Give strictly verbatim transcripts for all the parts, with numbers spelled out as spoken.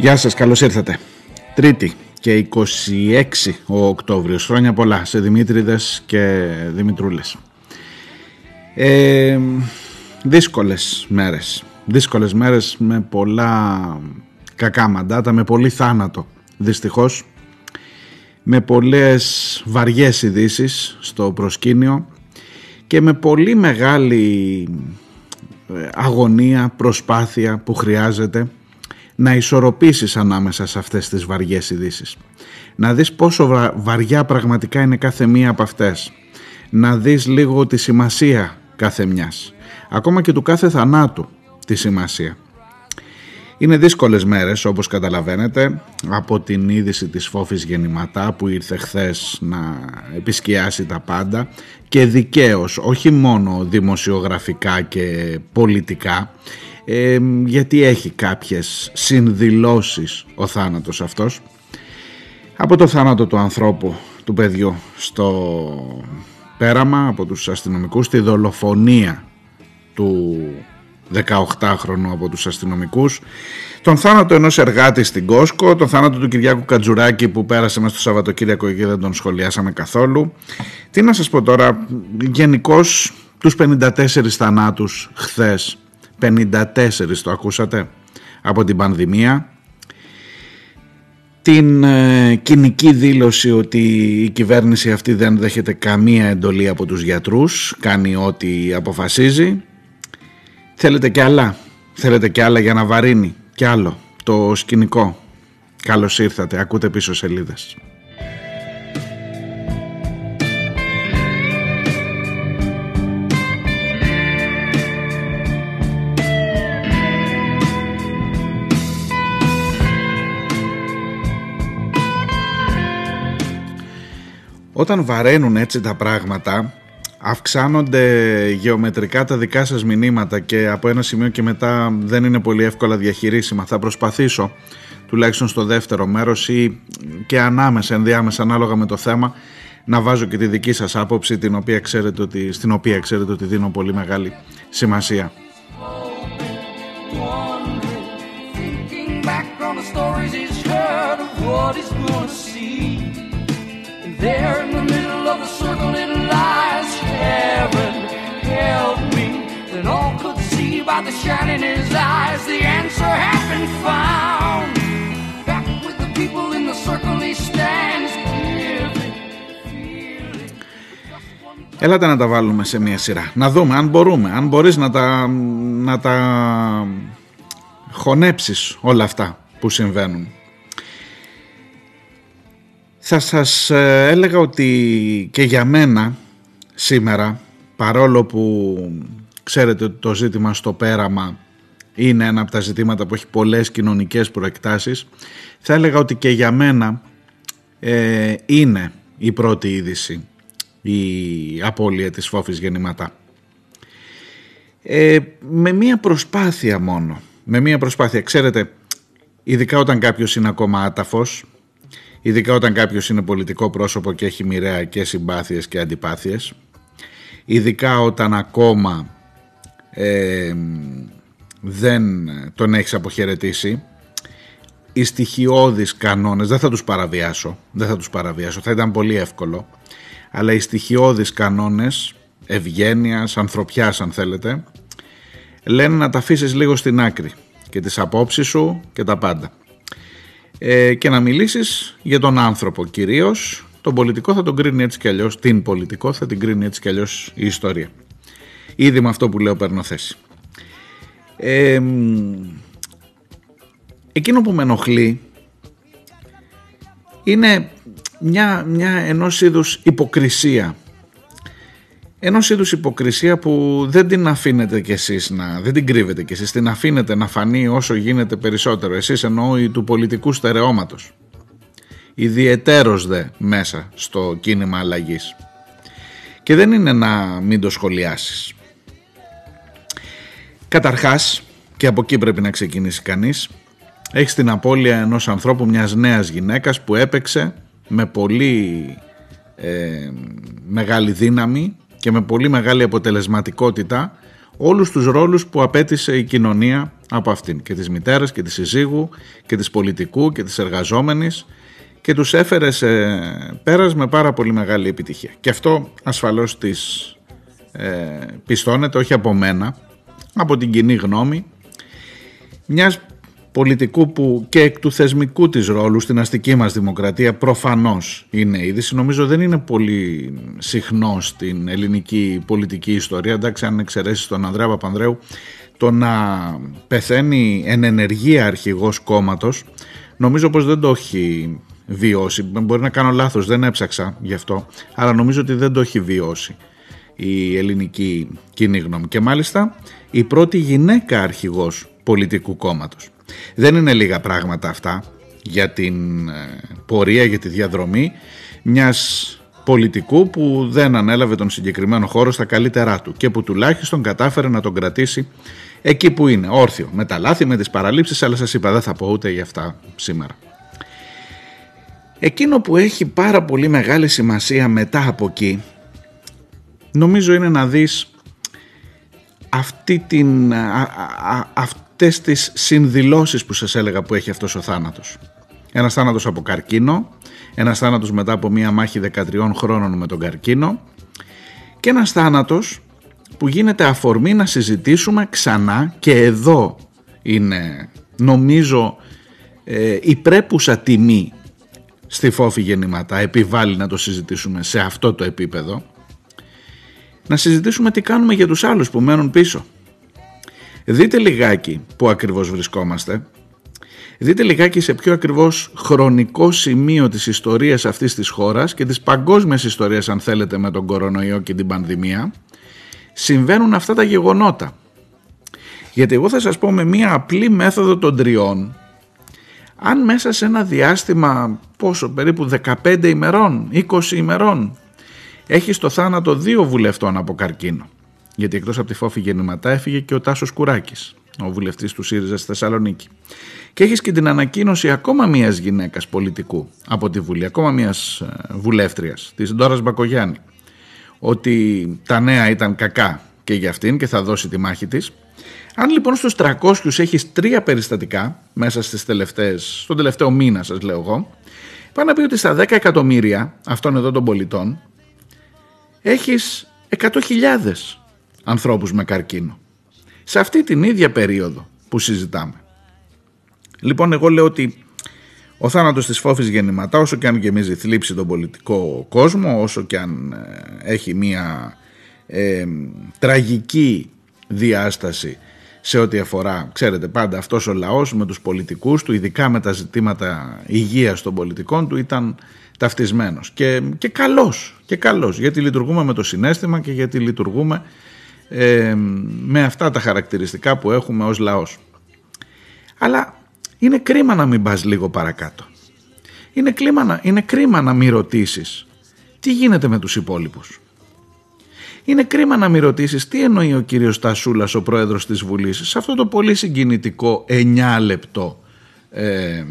Γεια σας, καλώς ήρθατε. Τρίτη και είκοσι έξι ο Οκτώβριος. Χρόνια πολλά σε Δημήτριδες και Δημητρούλες. Ε, δύσκολες μέρες. Δύσκολες μέρες με πολλά κακά μαντάτα, με πολύ θάνατο δυστυχώς. Με πολλές βαριές ειδήσεις στο προσκήνιο και με πολύ μεγάλη αγωνία, προσπάθεια που χρειάζεται να ισορροπήσεις ανάμεσα σε αυτές τις βαριές ειδήσεις. Να δεις πόσο βα... βαριά πραγματικά είναι κάθε μία από αυτές. Να δεις λίγο τη σημασία κάθε μιας. Ακόμα και του κάθε θανάτου τη σημασία. Είναι δύσκολες μέρες, όπως καταλαβαίνετε, από την είδηση της Φώφης Γεννηματά που ήρθε χθες να επισκιάσει τα πάντα και δικαίως, όχι μόνο δημοσιογραφικά και πολιτικά, Ε, γιατί έχει κάποιες συνδηλώσεις ο θάνατος αυτός. Από το θάνατο του ανθρώπου, του παιδιού στο Πέραμα από τους αστυνομικούς, τη δολοφονία του δεκαοκτάχρονου από τους αστυνομικούς, τον θάνατο ενός εργάτη στην Κόσκο, τον θάνατο του Κυριάκου Κατζουράκη που πέρασε μέσα στο Σαββατοκύριακο και δεν τον σχολιάσαμε καθόλου. Τι να σας πω τώρα, γενικώς τους πενήντα τέσσερις θανάτους χθες, πενήντα τέσσερα το ακούσατε, από την πανδημία, την ε, κοινική δήλωση ότι η κυβέρνηση αυτή δεν δέχεται καμία εντολή από τους γιατρούς, κάνει ό,τι αποφασίζει. Θέλετε και άλλα, θέλετε και άλλα για να βαρύνει κι άλλο το σκηνικό. Καλώς ήρθατε, ακούτε πίσω σελίδες. Όταν βαραίνουν έτσι τα πράγματα, αυξάνονται γεωμετρικά τα δικά σας μηνύματα και από ένα σημείο και μετά δεν είναι πολύ εύκολα διαχειρίσιμα. Θα προσπαθήσω, τουλάχιστον στο δεύτερο μέρος ή και ανάμεσα, ενδιάμεσα, ανάλογα με το θέμα, να βάζω και τη δική σας άποψη, την οποία ξέρετε ότι, στην οποία ξέρετε ότι δίνω πολύ μεγάλη σημασία. There in the middle of the circle it lies heaven, help me. Then all could see by the shine in his eyes the answer had been found. Back with the people in the circle he stands giving, feeling. Έλατε να τα βάλουμε σε μια σειρά. Να δούμε αν μπορούμε, αν μπορείς να τα, να τα χωνέψεις όλα αυτά που συμβαίνουν. Θα σας έλεγα ότι και για μένα σήμερα, παρόλο που ξέρετε ότι το ζήτημα στο Πέραμα είναι ένα από τα ζητήματα που έχει πολλές κοινωνικές προεκτάσεις, θα έλεγα ότι και για μένα ε, είναι η πρώτη είδηση η απώλεια της Φώφης Γεννηματά. Ε, με μία προσπάθεια μόνο, με μία προσπάθεια. Ξέρετε, ειδικά όταν κάποιος είναι ακόμα άταφος, ειδικά όταν κάποιος είναι πολιτικό πρόσωπο και έχει μοιραία και συμπάθειες και αντιπάθειες, ειδικά όταν ακόμα ε, δεν τον έχεις αποχαιρετήσει, οι στοιχειώδεις κανόνες, δεν θα τους παραβιάσω, δεν θα τους παραβιάσω, θα ήταν πολύ εύκολο, αλλά οι στοιχειώδεις κανόνες ευγένειας, ανθρωπιάς αν θέλετε, λένε να τα αφήσεις λίγο στην άκρη και τις απόψεις σου και τα πάντα. Ε, και να μιλήσεις για τον άνθρωπο κυρίως. Τον πολιτικό θα τον κρίνει έτσι κι αλλιώς, την πολιτικό θα την κρίνει έτσι κι αλλιώς η ιστορία. Ήδη με αυτό που λέω παίρνω θέση. Ε, εκείνο που με ενοχλεί είναι μια, μια ενός είδους υποκρισία. Ενός είδους υποκρισία που δεν την αφήνετε κι εσείς να, δεν την κρύβετε κι εσείς, την αφήνετε να φανεί όσο γίνεται περισσότερο. Εσείς εννοώ η του πολιτικού στερεώματος. Ιδιαιτέρως δε μέσα στο κίνημα αλλαγής. Και δεν είναι να μην το σχολιάσεις. Καταρχάς, και από εκεί πρέπει να ξεκινήσει κανείς, έχεις την απώλεια ενός ανθρώπου, μιας νέας γυναίκας που έπαιξε με πολύ ε, μεγάλη δύναμη και με πολύ μεγάλη αποτελεσματικότητα όλους τους ρόλους που απέτησε η κοινωνία από αυτήν, και της μητέρας και της συζύγου και της πολιτικού και της εργαζόμενης, και τους έφερε σε πέρας με πάρα πολύ μεγάλη επιτυχία. Και αυτό ασφαλώς της ε, πιστώνεται, όχι από μένα, από την κοινή γνώμη, μιας πολιτικού που και εκ του θεσμικού της ρόλου στην αστική μας δημοκρατία προφανώς είναι είδηση. Νομίζω δεν είναι πολύ συχνό στην ελληνική πολιτική ιστορία, εντάξει, αν εξαιρέσεις τον Ανδρέα Παπανδρέου, το να πεθαίνει εν ενεργεία αρχηγός κόμματος νομίζω πως δεν το έχει βιώσει. Μπορεί να κάνω λάθος, δεν έψαξα γι' αυτό, αλλά νομίζω ότι δεν το έχει βιώσει η ελληνική κοινή γνώμη. Και μάλιστα η πρώτη γυναίκα αρχηγός πολιτικού κόμματος. Δεν είναι λίγα πράγματα αυτά για την πορεία, για τη διαδρομή μιας πολιτικού που δεν ανέλαβε τον συγκεκριμένο χώρο στα καλύτερά του και που τουλάχιστον κατάφερε να τον κρατήσει εκεί που είναι, όρθιο, με τα λάθη, με τις παραλήψεις, αλλά σας είπα δεν θα πω ούτε για αυτά σήμερα. Εκείνο που έχει πάρα πολύ μεγάλη σημασία μετά από εκεί νομίζω είναι να δεις αυτή την, α, α, αυτές τις συνδηλώσεις που σας έλεγα που έχει αυτός ο θάνατος. Ένας θάνατος από καρκίνο, ένας θάνατος μετά από μία μάχη δεκατριών χρόνων με τον καρκίνο και ένας θάνατος που γίνεται αφορμή να συζητήσουμε ξανά, και εδώ είναι νομίζω ε, η πρέπουσα τιμή στη Φώφη Γεννηματά, επιβάλλει να το συζητήσουμε σε αυτό το επίπεδο, να συζητήσουμε τι κάνουμε για τους άλλους που μένουν πίσω. Δείτε λιγάκι που ακριβώς βρισκόμαστε, δείτε λιγάκι σε ποιο ακριβώς χρονικό σημείο της ιστορίας αυτής της χώρας και της παγκόσμιας ιστορίας, αν θέλετε, με τον κορονοϊό και την πανδημία, συμβαίνουν αυτά τα γεγονότα. Γιατί εγώ θα σας πω με μία απλή μέθοδο των τριών, αν μέσα σε ένα διάστημα, πόσο, περίπου δεκαπέντε ημερών, είκοσι ημερών, έχεις το θάνατο δύο βουλευτών από καρκίνο, γιατί εκτός από τη Φώφη Γεννηματά έφυγε και ο Τάσος Κουράκης, ο βουλευτής του ΣΥΡΙΖΑ στη Θεσσαλονίκη, και έχεις και την ανακοίνωση ακόμα μιας γυναίκας πολιτικού από τη Βουλή, ακόμα μιας βουλεύτριας, της Δόρας Μπακογιάννη, ότι τα νέα ήταν κακά και για αυτήν και θα δώσει τη μάχη της. Αν λοιπόν στους τριακόσιους έχεις τρία περιστατικά μέσα στις τελευταίες, στον τελευταίο μήνα, σας λέω εγώ, πάει να πει ότι στα δέκα εκατομμύρια αυτών εδώ των πολιτών έχεις εκατό χιλιάδες ανθρώπους με καρκίνο σε αυτή την ίδια περίοδο που συζητάμε. Λοιπόν, εγώ λέω ότι ο θάνατος της Φώφης Γεννηματά, όσο και αν γεμίζει θλίψη τον πολιτικό κόσμο, όσο και αν έχει μια ε, τραγική διάσταση σε ό,τι αφορά, ξέρετε, πάντα αυτός ο λαός με τους πολιτικούς του, ειδικά με τα ζητήματα υγείας των πολιτικών του, ήταν ταυτισμένος και, και καλός, και καλός, γιατί λειτουργούμε με το συναίσθημα και γιατί λειτουργούμε ε, με αυτά τα χαρακτηριστικά που έχουμε ως λαός. Αλλά είναι κρίμα να μην πας λίγο παρακάτω. Είναι κρίμα να, είναι κρίμα να μην ρωτήσεις τι γίνεται με τους υπόλοιπους. Είναι κρίμα να μην ρωτήσεις τι εννοεί ο κύριος Τασούλας, ο πρόεδρος της Βουλής, σε αυτό το πολύ συγκινητικό εννιά λεπτό ε,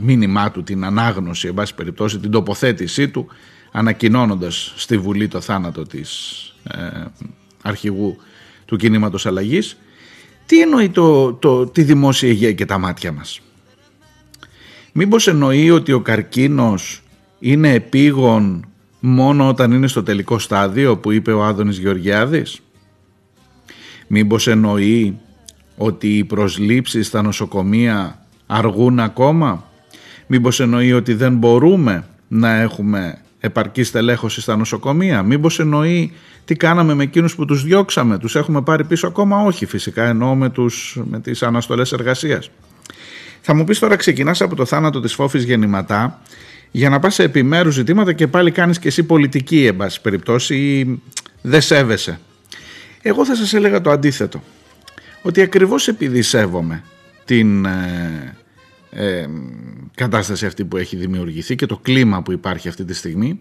μήνυμά του, την ανάγνωση, εν πάση περιπτώσει, την τοποθέτησή του, ανακοινώνοντας στη Βουλή το θάνατο της ε, αρχηγού του κινήματος αλλαγής. Τι εννοεί το, το, τη δημόσια υγεία και τα μάτια μας? Μήπως εννοεί ότι ο καρκίνος είναι επίγον μόνο όταν είναι στο τελικό στάδιο, που είπε ο Άδωνης Γεωργιάδης? Μήπως εννοεί ότι οι προσλήψεις στα νοσοκομεία αργούν ακόμα? Μήπως εννοεί ότι δεν μπορούμε να έχουμε επαρκή στελέχωση στα νοσοκομεία? Μήπως εννοεί τι κάναμε με εκείνους που τους διώξαμε, τους έχουμε πάρει πίσω ακόμα? Όχι, φυσικά εννοώ με, τους, με τις αναστολές εργασίας. Θα μου πεις τώρα, ξεκινάς από το θάνατο της Φώφης Γεννηματά για να πας σε επιμέρους ζητήματα και πάλι κάνεις και εσύ πολιτική, εν πάση περιπτώσει, ή δεν σέβεσαι. Εγώ θα σας έλεγα το αντίθετο, ότι ακριβώς επειδή σέβομαι την ε, ε, κατάσταση αυτή που έχει δημιουργηθεί και το κλίμα που υπάρχει αυτή τη στιγμή,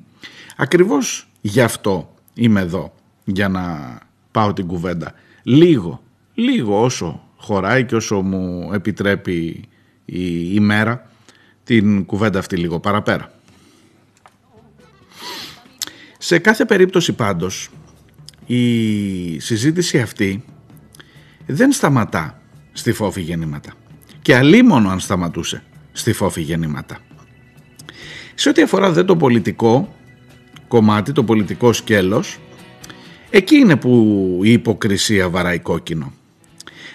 ακριβώς γι' αυτό είμαι εδώ, για να πάω την κουβέντα λίγο, λίγο όσο χωράει και όσο μου επιτρέπει η ημέρα, την κουβέντα αυτή λίγο παραπέρα. Σε κάθε περίπτωση πάντως, η συζήτηση αυτή δεν σταματά στη Φώφη Γεννηματά, και αλίμονο αν σταματούσε στη Φώφη Γεννηματά. Σε ό,τι αφορά δε το πολιτικό κομμάτι, το πολιτικό σκέλος, εκεί είναι που η υποκρισία βαράει κόκκινο.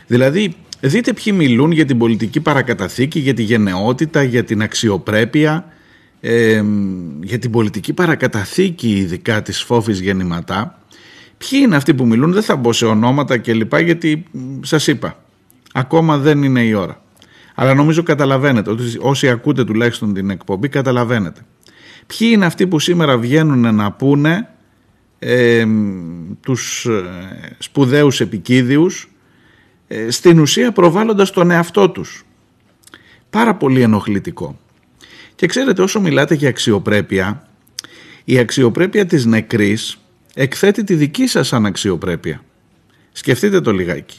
Δηλαδή, δείτε ποιοι μιλούν για την πολιτική παρακαταθήκη, για τη γενναιότητα, για την αξιοπρέπεια, ε, για την πολιτική παρακαταθήκη ειδικά της Φώφης Γεννηματά. Ποιοι είναι αυτοί που μιλούν? Δεν θα μπω σε ονόματα και λοιπά, γιατί σας είπα, ακόμα δεν είναι η ώρα. Αλλά νομίζω καταλαβαίνετε, όσοι ακούτε τουλάχιστον την εκπομπή καταλαβαίνετε. Ποιοι είναι αυτοί που σήμερα βγαίνουν να πούνε ε, τους σπουδαίους επικίδιους, ε, στην ουσία προβάλλοντας τον εαυτό τους. Πάρα πολύ ενοχλητικό. Και ξέρετε, όσο μιλάτε για αξιοπρέπεια, η αξιοπρέπεια της νεκρής εκθέτει τη δική σας αναξιοπρέπεια. Σκεφτείτε το λιγάκι.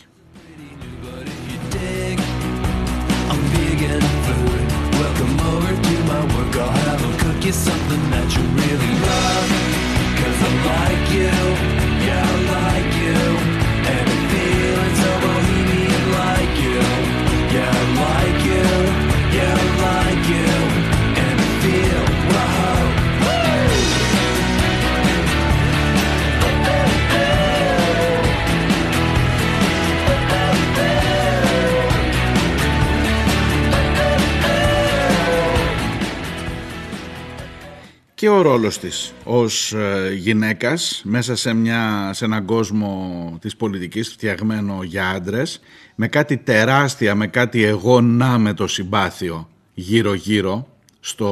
Και ο ρόλος της ως ε, γυναίκας μέσα σε, μια, σε έναν κόσμο της πολιτικής φτιαγμένο για άντρες, με κάτι τεράστια, με κάτι εγώ να με το συμπάθειο γύρω-γύρω στο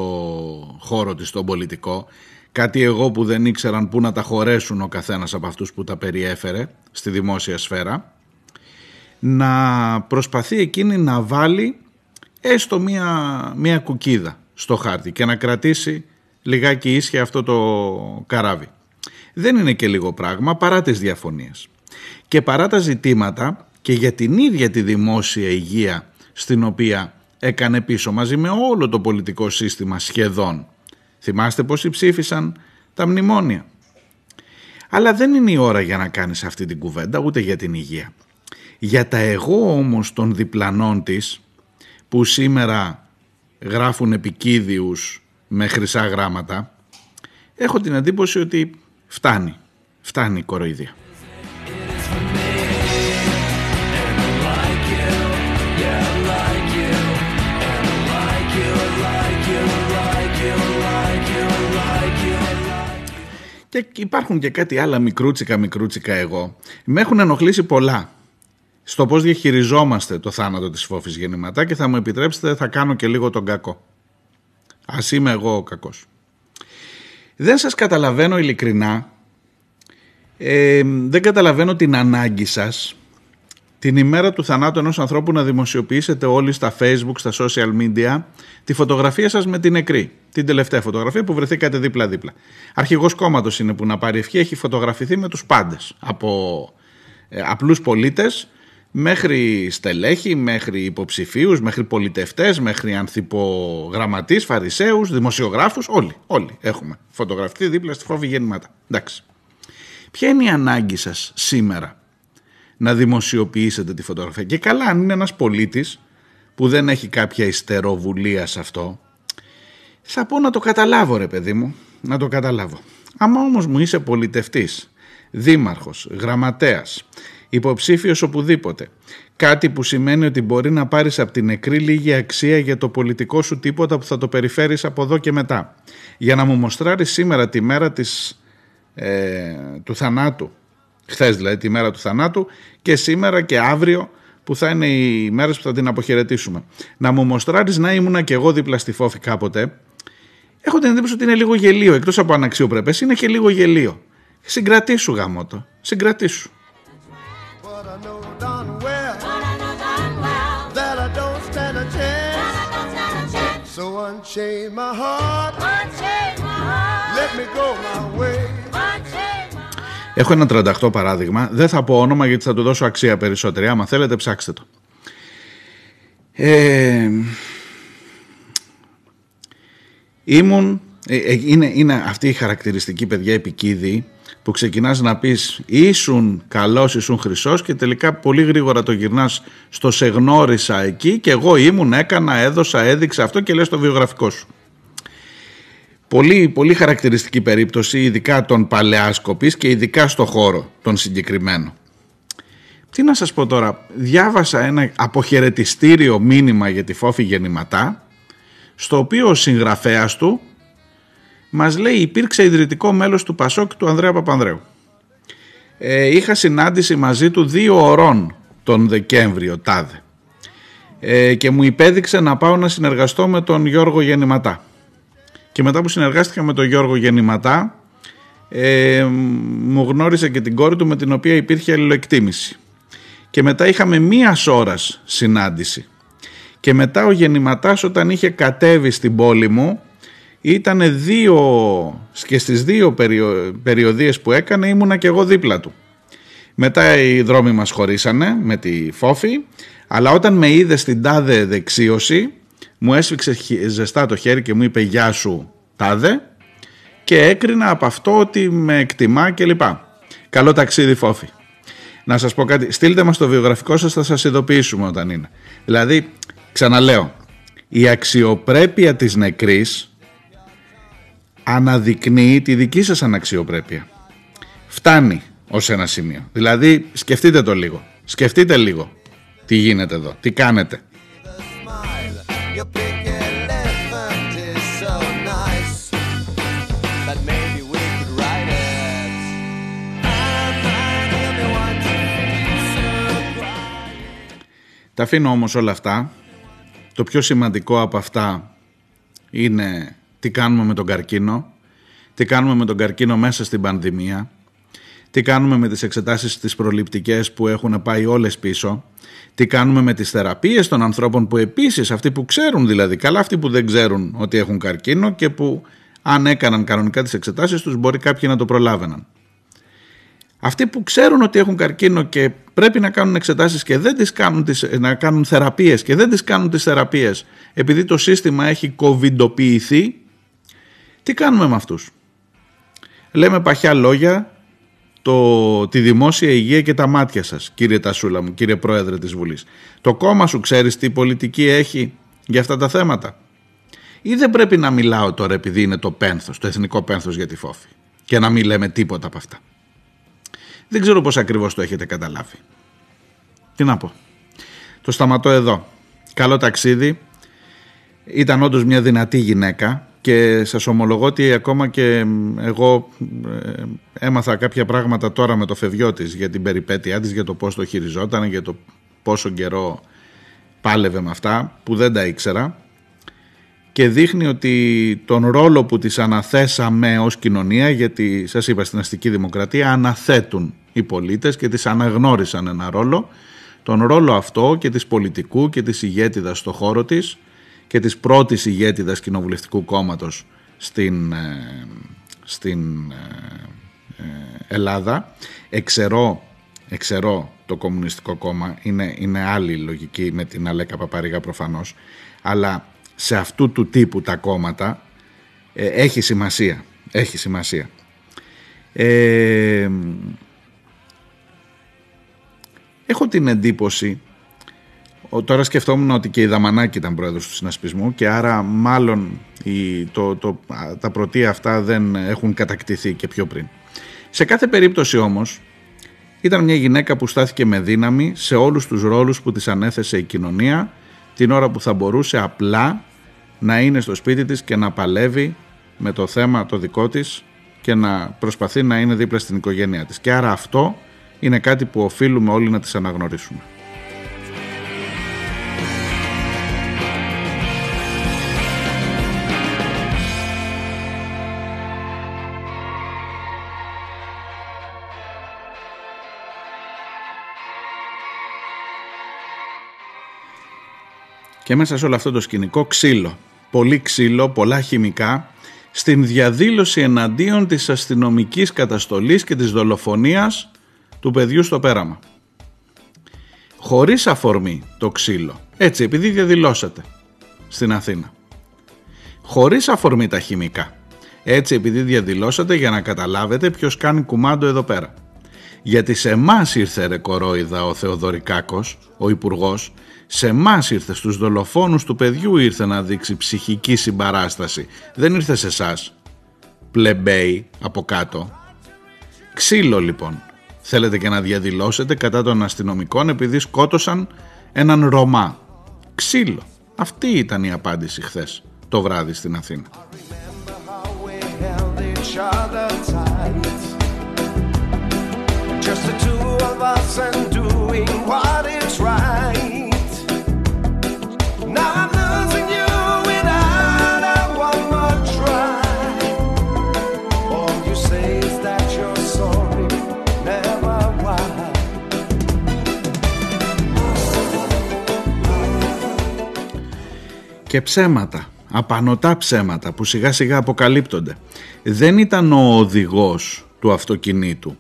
χώρο της, στον πολιτικό, κάτι εγώ που δεν ήξεραν πού να τα χωρέσουν ο καθένας από αυτούς που τα περιέφερε στη δημόσια σφαίρα, να προσπαθεί εκείνη να βάλει έστω μία, μία κουκίδα στο χάρτη και να κρατήσει λιγάκι ίσχυε αυτό το καράβι. Δεν είναι και λίγο πράγμα, παρά τις διαφωνίες και παρά τα ζητήματα και για την ίδια τη δημόσια υγεία, στην οποία έκανε πίσω μαζί με όλο το πολιτικό σύστημα σχεδόν. Θυμάστε πως ψήφισαν τα μνημόνια. Αλλά δεν είναι η ώρα για να κάνεις αυτή την κουβέντα, ούτε για την υγεία. Για τα εγώ όμως των διπλανών της, που σήμερα γράφουν επικίδιους με χρυσά γράμματα, έχω την εντύπωση ότι φτάνει, φτάνει η κοροϊδία. Και υπάρχουν και κάτι άλλα μικρούτσικα μικρούτσικα εγώ. Με έχουν ενοχλήσει πολλά στο πώς διαχειριζόμαστε το θάνατο της Φώφης Γεννηματά, και θα μου επιτρέψετε, θα κάνω και λίγο τον κακό. Ας είμαι εγώ ο κακός. Δεν σας καταλαβαίνω ειλικρινά, ε, δεν καταλαβαίνω την ανάγκη σας την ημέρα του θανάτου ενός ανθρώπου να δημοσιοποιήσετε όλοι στα Facebook, στα social media, τη φωτογραφία σας με την νεκρή, την τελευταία φωτογραφία που βρεθήκατε δίπλα-δίπλα. Αρχηγός κόμματος είναι που να πάρει ευχή, έχει φωτογραφηθεί με τους πάντες, από ε, απλούς πολίτες μέχρι στελέχη, μέχρι υποψηφίους, μέχρι πολιτευτές, μέχρι ανθυπογραμματείς, φαρισαίους, δημοσιογράφους, όλοι, όλοι έχουμε φωτογραφηθεί δίπλα στη Φώφη Γεννηματά. Εντάξει. Ποια είναι η ανάγκη σας σήμερα να δημοσιοποιήσετε τη φωτογραφία? Και καλά, αν είναι ένας πολίτης που δεν έχει κάποια ιστεροβουλία σε αυτό, θα πω να το καταλάβω ρε παιδί μου, να το καταλάβω. Άμα όμως μου είσαι πολιτευτής, δήμαρχος, γραμματέας, υποψήφιος οπουδήποτε. Κάτι που σημαίνει ότι μπορεί να πάρεις από την νεκρή λίγη αξία για το πολιτικό σου τίποτα που θα το περιφέρεις από εδώ και μετά. Για να μου μοστράρεις σήμερα τη μέρα της, ε, του θανάτου, χθες δηλαδή τη μέρα του θανάτου και σήμερα και αύριο που θα είναι οι μέρες που θα την αποχαιρετήσουμε. Να μου μοστράρεις να ήμουνα και εγώ δίπλα στη Φώφη κάποτε. Έχω την εντύπωση ότι είναι λίγο γελίο, εκτός από αναξιοπρεπές, είναι και λίγο γελίο. Συγκρατήσου γαμώτο, συγκρατήσου. Έχω ένα τριανταχτό παράδειγμα, δεν θα πω όνομα γιατί θα του δώσω αξία περισσότερη, άμα θέλετε ψάξτε το. Ε, ήμουν, ε, ε, είναι, είναι αυτή η χαρακτηριστική, παιδιά, επικίδη, που ξεκινάς να πεις ήσουν καλός, ήσουν χρυσός και τελικά πολύ γρήγορα το γυρνάς στο σε γνώρισα εκεί και εγώ ήμουν, έκανα, έδωσα, έδειξα αυτό και λες το βιογραφικό σου. Πολύ, πολύ χαρακτηριστική περίπτωση, ειδικά των παλαιάσκοπης και ειδικά στο χώρο τον συγκεκριμένο. Τι να σας πω τώρα, διάβασα ένα αποχαιρετιστήριο μήνυμα για τη Φώφη Γεννηματά, στο οποίο ο συγγραφέας του μας λέει υπήρξε ιδρυτικό μέλος του Πασόκ του Ανδρέα Παπανδρέου. Ε, είχα συνάντηση μαζί του δύο ωρών τον Δεκέμβριο τάδε ε, και μου υπέδειξε να πάω να συνεργαστώ με τον Γιώργο Γεννηματά. Και μετά που συνεργάστηκα με τον Γιώργο Γεννηματά ε, μου γνώρισε και την κόρη του με την οποία υπήρχε αλληλοεκτίμηση. Και μετά είχαμε μία ώρας συνάντηση. Και μετά ο Γεννηματάς όταν είχε κατέβει στην πόλη μου ήτανε δύο και στις δύο περιο, περιοδίες που έκανε ήμουνα και εγώ δίπλα του. Μετά οι δρόμοι μας χωρίσανε με τη Φώφη, αλλά όταν με είδε στην τάδε δεξίωση μου έσφιξε ζεστά το χέρι και μου είπε «Γεια σου τάδε» και έκρινα από αυτό ότι με εκτιμά κλπ. Καλό ταξίδι Φώφη. Να σας πω κάτι, στείλτε μας το βιογραφικό σας, θα σας ειδοποιήσουμε όταν είναι. Δηλαδή, ξαναλέω, η αξιοπρέπεια της νεκρής αναδεικνύει τη δική σας αναξιοπρέπεια. Φτάνει ως ένα σημείο. Δηλαδή, σκεφτείτε το λίγο. Σκεφτείτε λίγο τι γίνεται εδώ, τι κάνετε. Τα αφήνω όμως όλα αυτά. Το πιο σημαντικό από αυτά είναι τι κάνουμε με τον καρκίνο, τι κάνουμε με τον καρκίνο μέσα στην πανδημία, τι κάνουμε με τις εξετάσεις τις προληπτικές που έχουν πάει όλες πίσω, τι κάνουμε με τις θεραπείες των ανθρώπων που επίσης, αυτοί που ξέρουν δηλαδή, καλά αυτοί που δεν ξέρουν ότι έχουν καρκίνο και που αν έκαναν κανονικά τις εξετάσεις τους μπορεί κάποιοι να το προλάβαιναν. Αυτοί που ξέρουν ότι έχουν καρκίνο και πρέπει να κάνουν εξετάσεις και δεν τις κάνουν, τις, να κάνουν θεραπείες και δεν τις κάνουν τις θεραπείες επειδή το σύστημα έχει κοβιντοποιηθεί, τι κάνουμε με αυτούς? Λέμε παχιά λόγια, το, τη δημόσια υγεία και τα μάτια σας, κύριε Τασούλα μου, κύριε Πρόεδρε της Βουλής. Το κόμμα σου ξέρεις τι πολιτική έχει για αυτά τα θέματα? Ή δεν πρέπει να μιλάω τώρα επειδή είναι το πένθος, το εθνικό πένθος για τη Φώφη και να μην λέμε τίποτα από αυτά? Δεν ξέρω πώς ακριβώς το έχετε καταλάβει. Τι να πω. Το σταματώ εδώ. Καλό ταξίδι. Ήταν όντως μια δυνατή γυναίκα και σας ομολογώ ότι ακόμα και εγώ έμαθα κάποια πράγματα τώρα με το φευγιό της για την περιπέτειά της, για το πώς το χειριζόταν, για το πόσο καιρό πάλευε με αυτά που δεν τα ήξερα και δείχνει ότι τον ρόλο που της αναθέσαμε ως κοινωνία, γιατί σας είπα στην αστική δημοκρατία αναθέτουν οι πολίτες και τις αναγνώρισαν ένα ρόλο, τον ρόλο αυτό και της πολιτικού και της ηγέτιδας στο χώρο της και της πρώτης ηγέτιδας κοινοβουλευτικού κόμματος στην, ε, στην ε, ε, Ελλάδα. Εξαιρώ, εξαιρώ το Κομμουνιστικό Κόμμα, είναι, είναι άλλη λογική με την Αλέκα Παπαρίγα προφανώς, αλλά σε αυτού του τύπου τα κόμματα ε, έχει σημασία, έχει σημασία. Ε, έχω την εντύπωση, τώρα σκεφτόμουν ότι και η Δαμανάκη ήταν πρόεδρος του συνασπισμού και άρα μάλλον η, το, το, τα πρωτεία αυτά δεν έχουν κατακτηθεί και πιο πριν. Σε κάθε περίπτωση όμως Ήταν μια γυναίκα που στάθηκε με δύναμη σε όλους τους ρόλους που της ανέθεσε η κοινωνία, την ώρα που θα μπορούσε απλά να είναι στο σπίτι της και να παλεύει με το θέμα το δικό της και να προσπαθεί να είναι δίπλα στην οικογένειά της. Και άρα αυτό είναι κάτι που οφείλουμε όλοι να της αναγνωρίσουμε. Και μέσα σε όλο αυτό το σκηνικό ξύλο, πολύ ξύλο, πολλά χημικά, στην διαδήλωση εναντίον της αστυνομικής καταστολής και της δολοφονίας του παιδιού στο Πέραμα. Χωρίς αφορμή το ξύλο, έτσι επειδή διαδηλώσατε στην Αθήνα. Χωρίς αφορμή τα χημικά, έτσι επειδή διαδηλώσατε για να καταλάβετε ποιος κάνει κουμάντο εδώ πέρα. Γιατί σε εμάς ήρθε ρε κορόιδα ο Θεοδωρικάκος, ο υπουργός, σε εμάς ήρθε, στους δολοφόνους του παιδιού ήρθε να δείξει ψυχική συμπαράσταση. Δεν ήρθε σε εσάς, πλεμπέι από κάτω. Ξύλο λοιπόν. Θέλετε και να διαδηλώσετε κατά των αστυνομικών επειδή σκότωσαν έναν Ρωμά. Ξύλο. Αυτή ήταν η απάντηση χθες το βράδυ στην Αθήνα. Just the two of us and doing what is right. Now I'm losing you without a one more try. All you say is that you're sorry, never why. Και ψέματα, απανωτά ψέματα που σιγά σιγά αποκαλύπτονται. Δεν ήταν ο οδηγός του αυτοκινήτου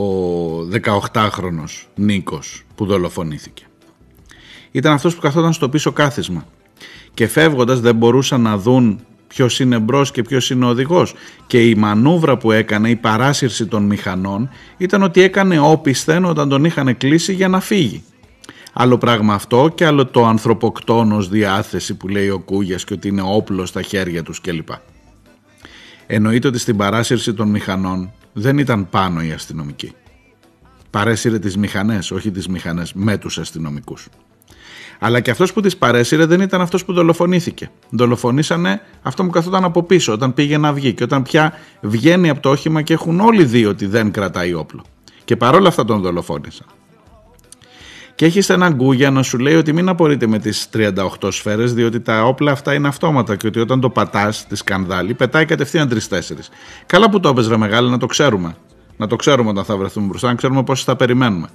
ο δεκαοχτάχρονος Νίκος που δολοφονήθηκε. Ήταν αυτός που καθόταν στο πίσω κάθισμα και φεύγοντας δεν μπορούσαν να δουν ποιος είναι μπρος και ποιος είναι ο οδηγός, και η μανούβρα που έκανε, η παράσυρση των μηχανών ήταν ότι έκανε όπισθεν όταν τον είχαν κλείσει για να φύγει. Άλλο πράγμα αυτό και άλλο το ανθρωποκτόνος διάθεση που λέει ο Κούγιας και ότι είναι όπλο στα χέρια τους κλπ. Εννοείται ότι στην παράσυρση των μηχανών δεν ήταν πάνω οι αστυνομικοί. Παρέσυρε τις μηχανές, όχι τις μηχανές με τους αστυνομικούς. Αλλά και αυτός που τις παρέσυρε δεν ήταν αυτός που δολοφονήθηκε. Δολοφονήσανε αυτό που καθόταν από πίσω όταν πήγε να βγει, και όταν πια βγαίνει από το όχημα και έχουν όλοι δει ότι δεν κρατάει όπλο. Και παρόλα αυτά τον δολοφόνησαν. Και έχεις έναν Κούγια να σου λέει ότι μην απορείτε με τις τριάντα οκτώ σφαίρες, διότι τα όπλα αυτά είναι αυτόματα και ότι όταν το πατάς τη σκανδάλι πετάει κατευθείαν τρεις τέσσερις. Καλά που το έπαιζε μεγάλη, να το ξέρουμε. Να το ξέρουμε όταν θα βρεθούμε μπροστά, να ξέρουμε πόσες θα περιμένουμε.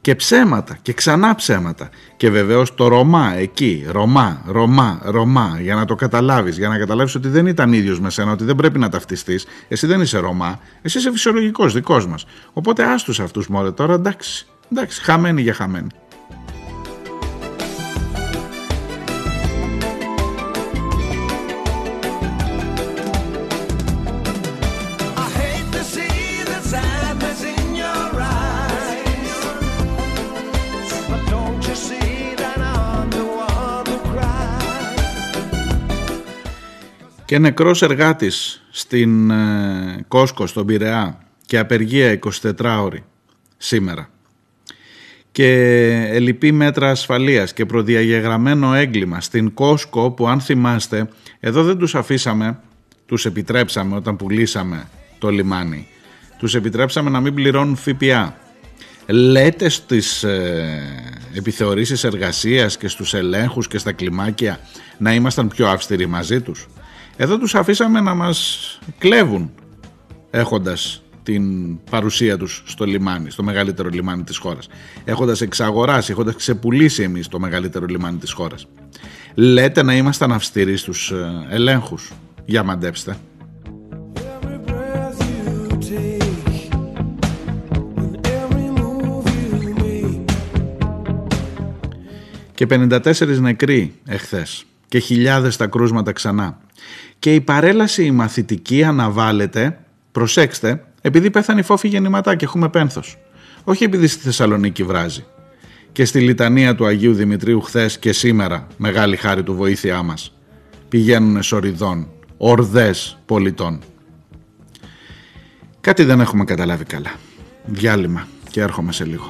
Και ψέματα και ξανά ψέματα. Και βεβαίως το Ρωμά εκεί, Ρωμά, Ρωμά, Ρωμά, για να το καταλάβεις, για να καταλάβεις ότι δεν ήταν ίδιος με σένα, ότι δεν πρέπει να ταυτιστείς. Εσύ δεν είσαι Ρωμά, εσύ είσαι φυσιολογικός δικός μας. Οπότε άστους αυτούς μόλι τώρα, εντάξει. Εντάξει, χαμένη για χαμένη. Και νεκρός εργάτης στην ε, Κόσκο, στον Πειραιά, και απεργία εικοσιτετράωρη σήμερα. Και ελλειπή μέτρα ασφαλείας και προδιαγεγραμμένο έγκλημα στην Κόσκο, που αν θυμάστε εδώ δεν τους αφήσαμε, τους επιτρέψαμε όταν πουλήσαμε το λιμάνι, τους επιτρέψαμε να μην πληρώνουν ΦΠΑ. Λέτε στις ε, επιθεωρήσεις εργασίας και στους ελέγχους και στα κλιμάκια να ήμασταν πιο αυστηροί μαζί τους. Εδώ τους αφήσαμε να μας κλέβουν έχοντας την παρουσία τους στο λιμάνι, στο μεγαλύτερο λιμάνι της χώρας. Έχοντας εξαγοράσει, έχοντας ξεπουλήσει εμείς το μεγαλύτερο λιμάνι της χώρας. Λέτε να ήμασταν αυστηροί στους ελέγχους. Για μαντέψτε. Και πενήντα τέσσερις νεκροί εχθές και χιλιάδες τα κρούσματα ξανά. Και η παρέλαση η μαθητική αναβάλλεται, προσέξτε, επειδή πέθανε η Φώφη Γεννηματά και έχουμε πένθος. Όχι επειδή στη Θεσσαλονίκη βράζει. Και στη λιτανία του Αγίου Δημητρίου χθες και σήμερα, μεγάλη χάρη του βοήθειά μας, πηγαίνουν σοριδών, ορδές πολιτών. Κάτι δεν έχουμε καταλάβει καλά. Διάλειμμα και έρχομαι σε λίγο.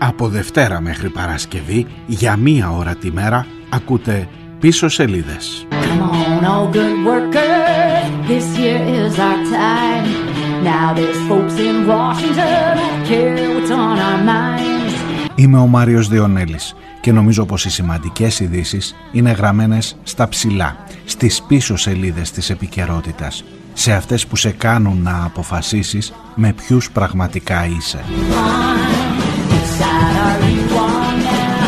Από Δευτέρα μέχρι Παρασκευή, για μία ώρα τη μέρα, ακούτε Πίσω Σελίδες. Είμαι ο Μάριος Διονέλης και νομίζω πως οι σημαντικές ειδήσεις είναι γραμμένες στα ψηλά, στις πίσω σελίδες της επικαιρότητας, σε αυτές που σε κάνουν να αποφασίσεις με ποιους πραγματικά είσαι. That I want now.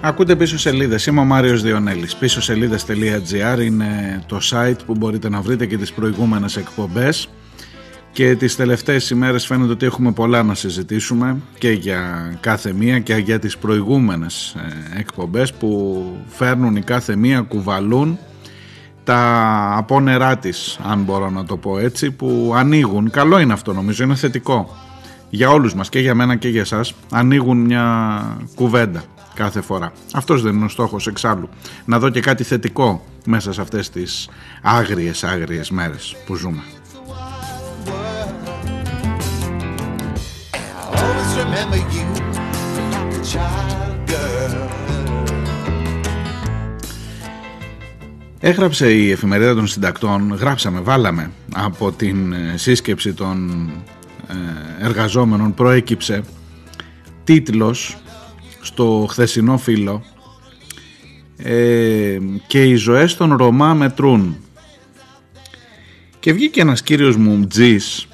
Ακούτε πίσω σελίδες, είμαι ο Μάριος Διονέλης. Πίσω σελίδες.gr είναι το site που μπορείτε να βρείτε και τις προηγούμενες εκπομπές, και τις τελευταίες ημέρες φαίνεται ότι έχουμε πολλά να συζητήσουμε και για κάθε μία και για τις προηγούμενες εκπομπές που φέρνουν η κάθε μία, κουβαλούν τα απόνερά της, αν μπορώ να το πω έτσι, που ανοίγουν. Καλό είναι αυτό, νομίζω, είναι θετικό για όλους μας, και για μένα και για εσάς. Ανοίγουν μια κουβέντα κάθε φορά. Αυτός δεν είναι ο στόχος εξάλλου, να δω και κάτι θετικό μέσα σε αυτές τις άγριες άγριες μέρες που ζούμε. Έγραψε η εφημερίδα των συντακτών, γράψαμε, βάλαμε από την σύσκεψη των εργαζόμενων, προέκυψε τίτλος στο χθεσινό φύλλο, ε, και οι ζωές των Ρωμά μετρούν, και βγήκε ένας κύριος Μουμτζής,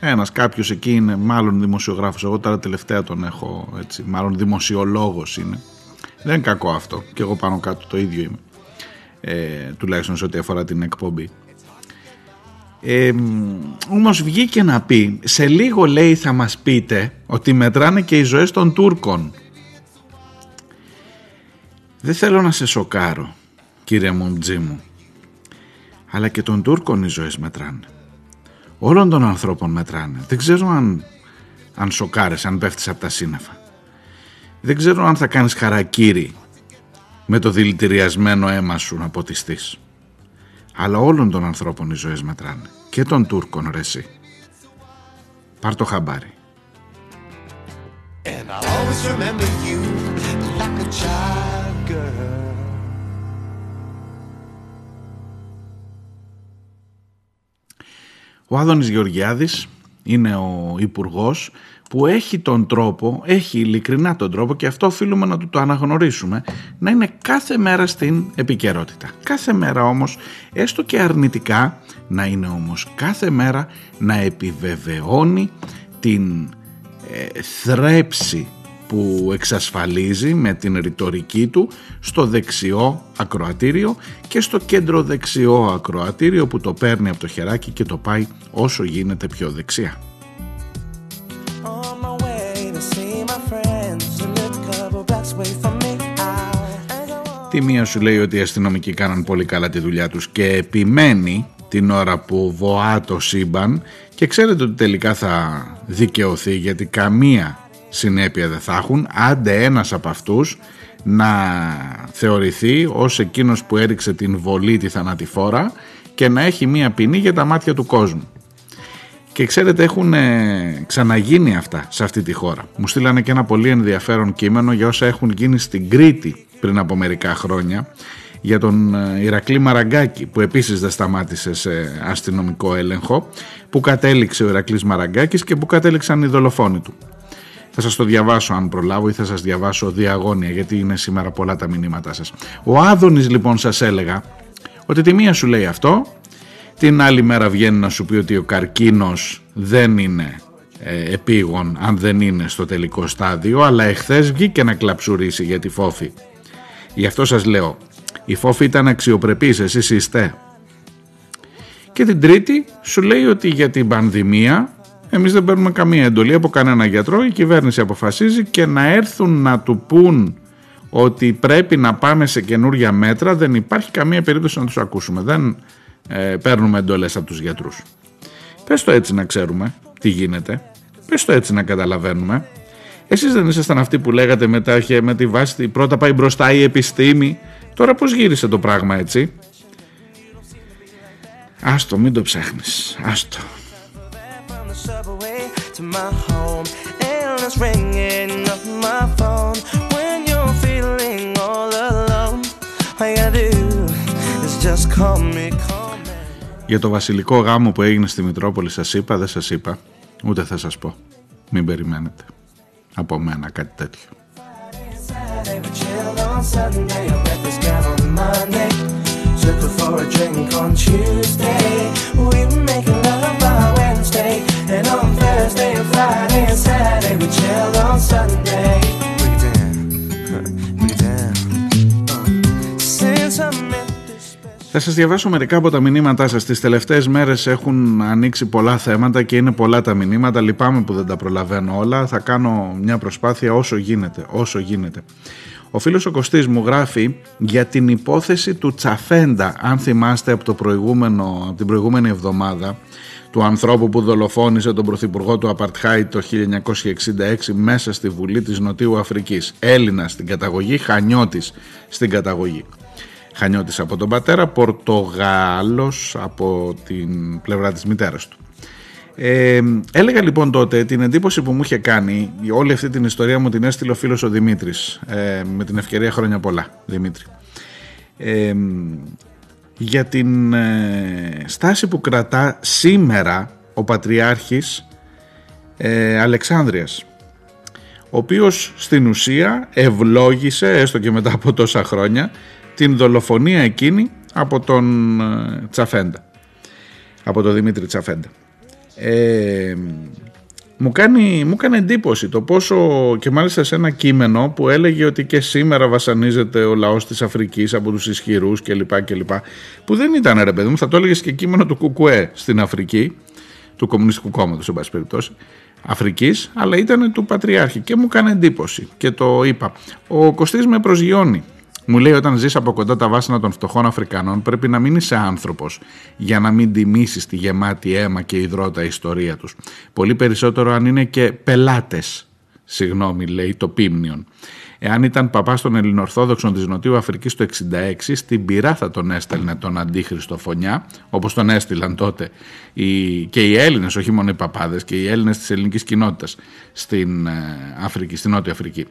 ένας κάποιος εκεί, είναι μάλλον δημοσιογράφος, εγώ τώρα τελευταία τον έχω έτσι, μάλλον δημοσιολόγος είναι, δεν είναι κακό αυτό, και εγώ πάνω κάτω το ίδιο είμαι, ε, τουλάχιστον σε ό,τι αφορά την εκπομπή. Ε, όμως βγήκε να πει, σε λίγο λέει θα μας πείτε ότι μετράνε και οι ζωές των Τούρκων. Δεν θέλω να σε σοκάρω, κύριε Μουμτζή μου, αλλά και των Τούρκων οι ζωές μετράνε. Όλων των ανθρώπων μετράνε. Δεν ξέρω αν, αν σοκάρες, αν πέφτεις από τα σύννεφα. Δεν ξέρω αν θα κάνεις χαρακύρι με το δηλητηριασμένο αίμα σου να ποτιστείς. Αλλά όλων των ανθρώπων οι ζωές μετράνε. Και των Τούρκων, ρε εσύ. Πάρ' το χαμπάρι. And I'll always remember you like a child girl. Ο Άδωνης Γεωργιάδης είναι ο υπουργός που έχει τον τρόπο, έχει ειλικρινά τον τρόπο, και αυτό οφείλουμε να του το αναγνωρίσουμε, να είναι κάθε μέρα στην επικαιρότητα. Κάθε μέρα όμως, έστω και αρνητικά, να είναι όμως κάθε μέρα να επιβεβαιώνει την ε, θρέψη που εξασφαλίζει με την ρητορική του στο δεξιό ακροατήριο και στο κέντρο δεξιό ακροατήριο που το παίρνει από το χεράκι και το πάει όσο γίνεται πιο δεξιά. Τη μία σου λέει ότι οι αστυνομικοί κάναν πολύ καλά τη δουλειά τους και επιμένει την ώρα που βοά το σύμπαν, και ξέρετε ότι τελικά θα δικαιωθεί, γιατί καμία συνέπεια δεν θα έχουν, άντε ένας από αυτούς να θεωρηθεί ως εκείνος που έριξε την βολή τη θανατηφόρα και να έχει μία ποινή για τα μάτια του κόσμου. Και ξέρετε, έχουν ε, ξαναγίνει αυτά σε αυτή τη χώρα. Μου στείλανε και ένα πολύ ενδιαφέρον κείμενο για όσα έχουν γίνει στην Κρήτη πριν από μερικά χρόνια, για τον Ηρακλή Μαραγκάκη, που επίσης δεν σταμάτησε σε αστυνομικό έλεγχο, που κατέληξε ο Ηρακλής Μαραγκάκης και που κατέληξαν οι δολοφόνοι του. Θα σας το διαβάσω αν προλάβω, ή θα σας διαβάσω διαγώνια, γιατί είναι σήμερα πολλά τα μηνύματά σας. Ο Άδωνης λοιπόν, σας έλεγα, ότι τη μία σου λέει αυτό, την άλλη μέρα βγαίνει να σου πει ότι ο καρκίνος δεν είναι ε, επίγον αν δεν είναι στο τελικό στάδιο, αλλά εχθές βγήκε να κλαψουρίσει για τη Φώφη. Γι' αυτό σας λέω, η Φώφη ήταν αξιοπρεπής, εσείς είστε. Και την Τρίτη σου λέει ότι για την πανδημία εμείς δεν παίρνουμε καμία εντολή από κανένα γιατρό, η κυβέρνηση αποφασίζει, και να έρθουν να του πούν ότι πρέπει να πάμε σε καινούργια μέτρα δεν υπάρχει καμία περίπτωση να τους ακούσουμε, δεν ε, παίρνουμε εντολές από τους γιατρούς. Πες το έτσι να ξέρουμε τι γίνεται, πες το έτσι να καταλαβαίνουμε. Εσείς δεν ήσασταν αυτοί που λέγατε μετά με τη βάση πρώτα πάει μπροστά η επιστήμη? Τώρα πώς γύρισε το πράγμα έτσι? Άστο, μην το ψάχνεις, άστο. Για το βασιλικό γάμο που έγινε στη Μητρόπολη σας είπα, δεν σας είπα, ούτε θα σας πω. Μην περιμένετε από μένα κάτι τέτοιο. Θα σας διαβάσω μερικά από τα μηνύματά σας. Τις τελευταίες μέρες έχουν ανοίξει πολλά θέματα και είναι πολλά τα μηνύματα. Λυπάμαι που δεν τα προλαβαίνω όλα. Θα κάνω μια προσπάθεια όσο γίνεται, όσο γίνεται. Ο φίλος ο Κωστής μου γράφει για την υπόθεση του Τσαφέντα, αν θυμάστε από, το προηγούμενο, από την προηγούμενη εβδομάδα, του ανθρώπου που δολοφόνησε τον πρωθυπουργό του Απαρτχάιντ το χίλια εννιακόσια εξήντα έξι μέσα στη Βουλή της Νοτιού Αφρικής. Έλληνας στην καταγωγή, Χανιώτης στην καταγωγή. Χανιώτης από τον πατέρα, Πορτογάλος από την πλευρά της μητέρας του. Ε, έλεγα λοιπόν τότε την εντύπωση που μου είχε κάνει, όλη αυτή την ιστορία μου την έστειλε ο φίλος ο Δημήτρης, ε, με την ευκαιρία χρόνια πολλά Δημήτρη, ε, για την ε, στάση που κρατά σήμερα ο Πατριάρχης ε, Αλεξάνδρειας, ο οποίος στην ουσία ευλόγησε, έστω και μετά από τόσα χρόνια, την δολοφονία εκείνη από τον ε, Τσαφέντα, από τον Δημήτρη Τσαφέντα. Ε, μου, κάνει, μου κάνει εντύπωση το πόσο, και μάλιστα σε ένα κείμενο που έλεγε ότι και σήμερα βασανίζεται ο λαός της Αφρικής από τους ισχυρούς κλπ, κλπ, που δεν ήταν, ρε παιδί μου, θα το έλεγες και κείμενο του ΚΚΕ στην Αφρική, του Κομμουνιστικού Κόμματος εν πάση περιπτώσει Αφρικής, αλλά ήταν του Πατριάρχη, και μου κάνει εντύπωση και το είπα. Ο Κωστής με προσγειώνει. Μου λέει, όταν ζεις από κοντά τα βάσανα των φτωχών Αφρικανών πρέπει να μην είσαι άνθρωπος για να μην τιμήσεις τη γεμάτη αίμα και ιδρώτα ιστορία τους. Πολύ περισσότερο αν είναι και πελάτες, συγγνώμη λέει το Πίμνιον. Εάν ήταν παπάς των Ελληνορθόδοξων της Νοτιού Αφρικής το εξήντα έξι, στην πυρά θα τον έστελνε τον αντίχριστο φωνιά, όπως τον έστειλαν τότε οι, και οι Έλληνες, όχι μόνο οι παπάδες, και οι Έλληνες της ελληνικής κοινότητας στην, Αφρική, στην Νότια Αφρική.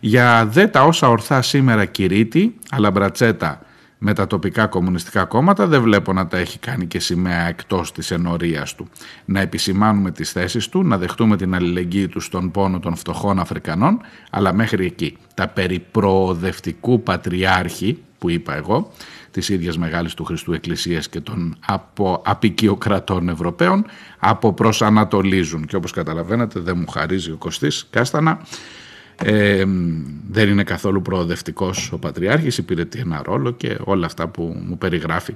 Για δε τα όσα ορθά σήμερα κηρύττει, αλλά μπρατσέτα με τα τοπικά κομμουνιστικά κόμματα δεν βλέπω να τα έχει κάνει και σημαία εκτός της ενορίας του. Να επισημάνουμε τις θέσεις του, να δεχτούμε την αλληλεγγύη του στον πόνο των φτωχών Αφρικανών, αλλά μέχρι εκεί. Τα περί προοδευτικού πατριάρχη, που είπα εγώ, της ίδιας μεγάλης του Χριστού Εκκλησίας και των απο... απικιοκρατών Ευρωπαίων, αποπροσανατολίζουν. Και όπως καταλαβαίνετε δεν μου χαρίζει ο Κωστής Κάστανα. Ε, δεν είναι καθόλου προοδευτικός ο Πατριάρχης, υπηρετεί ένα ρόλο και όλα αυτά που μου περιγράφει